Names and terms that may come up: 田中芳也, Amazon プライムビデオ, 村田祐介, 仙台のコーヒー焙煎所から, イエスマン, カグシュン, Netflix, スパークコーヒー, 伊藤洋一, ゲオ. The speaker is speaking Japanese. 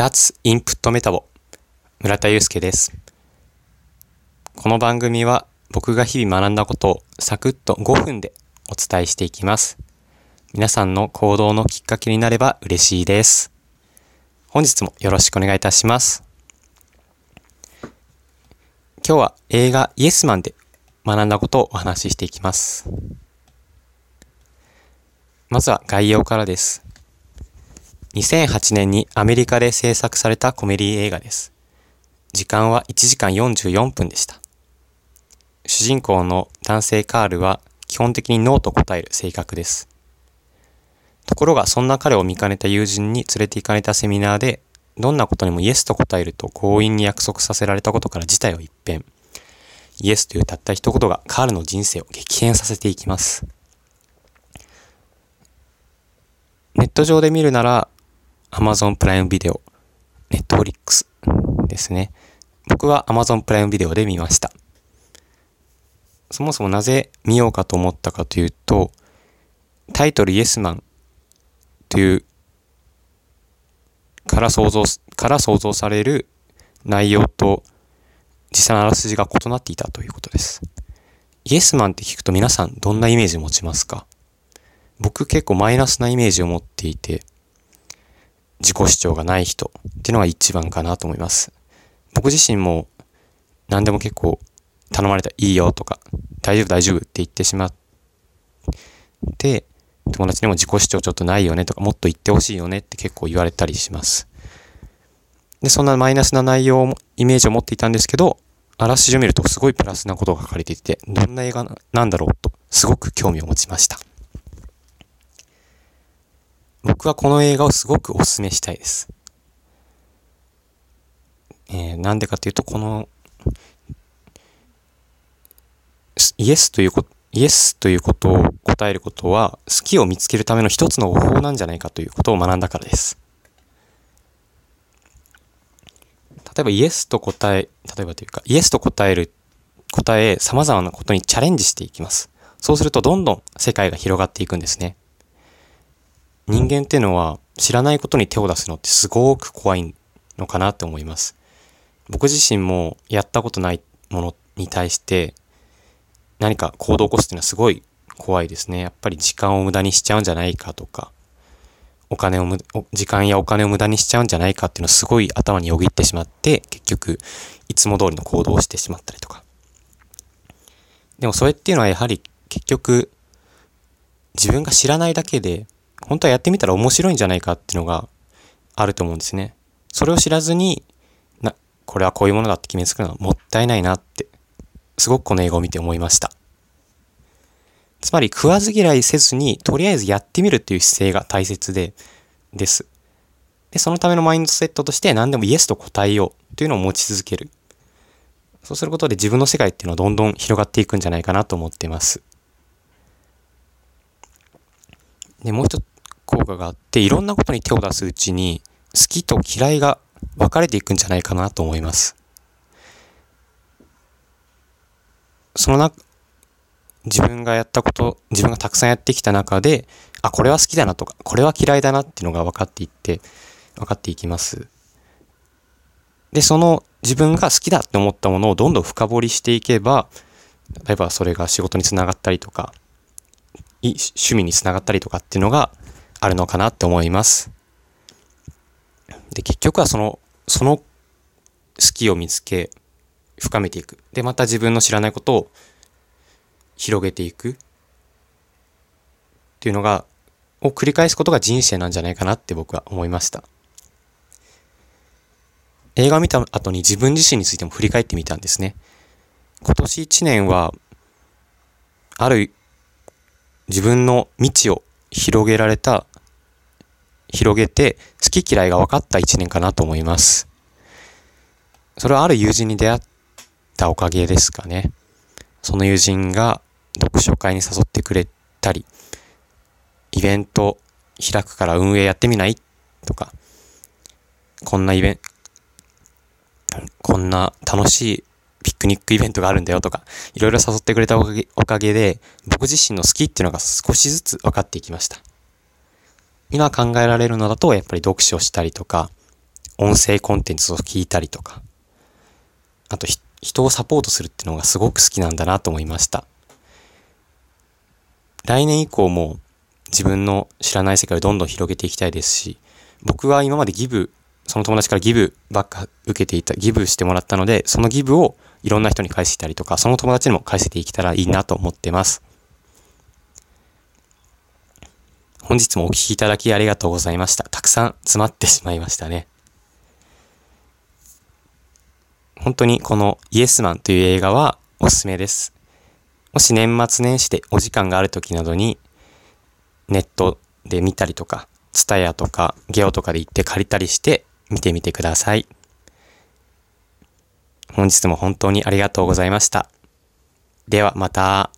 脱インプットメタボ、村田祐介です。この番組は僕が日々学んだことをサクッと5分でお伝えしていきます。皆さんの行動のきっかけになれば嬉しいです。本日もよろしくお願いいたします。今日は映画イエスマンで学んだことをお話ししていきます。まずは概要からです。2008年にアメリカで制作されたコメディ映画です。時間は1時間44分でした。主人公の男性カールは基本的にノーと答える性格です。ところがそんな彼を見かねた友人に連れて行かれたセミナーで、どんなことにもイエスと答えると強引に約束させられたことから事態を一変。イエスというたった一言がカールの人生を激変させていきます。ネット上で見るならAmazon プライムビデオ、Netflix ですね。僕は Amazon プライムビデオで見ました。そもそもなぜ見ようかと思ったかというと、タイトルイエスマンというから想像される内容と実際のあらすじが異なっていたということです。イエスマンって聞くと皆さんどんなイメージを持ちますか？僕結構マイナスなイメージを持っていて、自己主張がない人っていうのが一番かなと思います。僕自身も何でも結構頼まれたらいいよとか大丈夫って言ってしまって、友達にも自己主張ちょっとないよねとかもっと言ってほしいよねって結構言われたりします。で、そんなマイナスな内容もイメージを持っていたんですけど、あらすじを見るとすごいプラスなことが書かれていて、どんな映画なんだろうとすごく興味を持ちました。僕はこの映画をすごくおすすめしたいです。なんでかというと、このイエスということを答えることは好きを見つけるための一つの方法なんじゃないかということを学んだからです。例えばイエスと答え、様々なことにチャレンジしていきます。そうするとどんどん世界が広がっていくんですね。人間っていうのは知らないことに手を出すのってすごく怖いのかなって思います。僕自身もやったことないものに対して何か行動を起こすっていうのはすごい怖いですね。やっぱり時間を無駄にしちゃうんじゃないかとか、時間やお金を無駄にしちゃうんじゃないかっていうのはすごい頭によぎってしまって、結局いつも通りの行動をしてしまったりとか。でもそれっていうのはやはり結局自分が知らないだけで、本当はやってみたら面白いんじゃないかっていうのがあると思うんですね。それを知らずに、これはこういうものだって決めつくのはもったいないなって、すごくこの映画を見て思いました。つまり食わず嫌いせずに、とりあえずやってみるっていう姿勢が大切です。で、そのためのマインドセットとして何でもイエスと答えようというのを持ち続ける。そうすることで自分の世界っていうのはどんどん広がっていくんじゃないかなと思っています。で、もう一つ効果があって、いろんなことに手を出すうちに好きと嫌いが分かれていくんじゃないかなと思います。自分がたくさんやってきた中で、これは好きだなとかこれは嫌いだなっていうのが分かっていきます。で、その自分が好きだって思ったものをどんどん深掘りしていけば、例えばそれが仕事につながったりとか趣味につながったりとかっていうのがあるのかなって思います。で、結局はその好きを見つけ、深めていく。で、また自分の知らないことを広げていくっていうのを繰り返すことが人生なんじゃないかなって僕は思いました。映画を見た後に自分自身についても振り返ってみたんですね。今年1年は、ある自分の道を広げて好き嫌いが分かった一年かなと思います。それはある友人に出会ったおかげですかね。その友人が読書会に誘ってくれたり、イベント開くから運営やってみないとか、こんな楽しいピクニックイベントがあるんだよとか、いろいろ誘ってくれたおかげで僕自身の好きっていうのが少しずつ分かっていきました。今考えられるのだと、やっぱり読書したりとか音声コンテンツを聞いたりとか、あと人をサポートするっていうのがすごく好きなんだなと思いました。来年以降も自分の知らない世界をどんどん広げていきたいですし、僕は今までその友達からギブばっか受けていた、ギブしてもらったので、そのギブをいろんな人に返していたりとか、その友達にも返していけたらいいなと思ってます。本日もお聞きいただきありがとうございました。たくさん詰まってしまいましたね。本当にこのイエスマンという映画はおすすめです。もし年末年始でお時間がある時などにネットで見たりとか、TSUTAYAとかゲオとかで行って借りたりして見てみてください。本日も本当にありがとうございました。ではまた。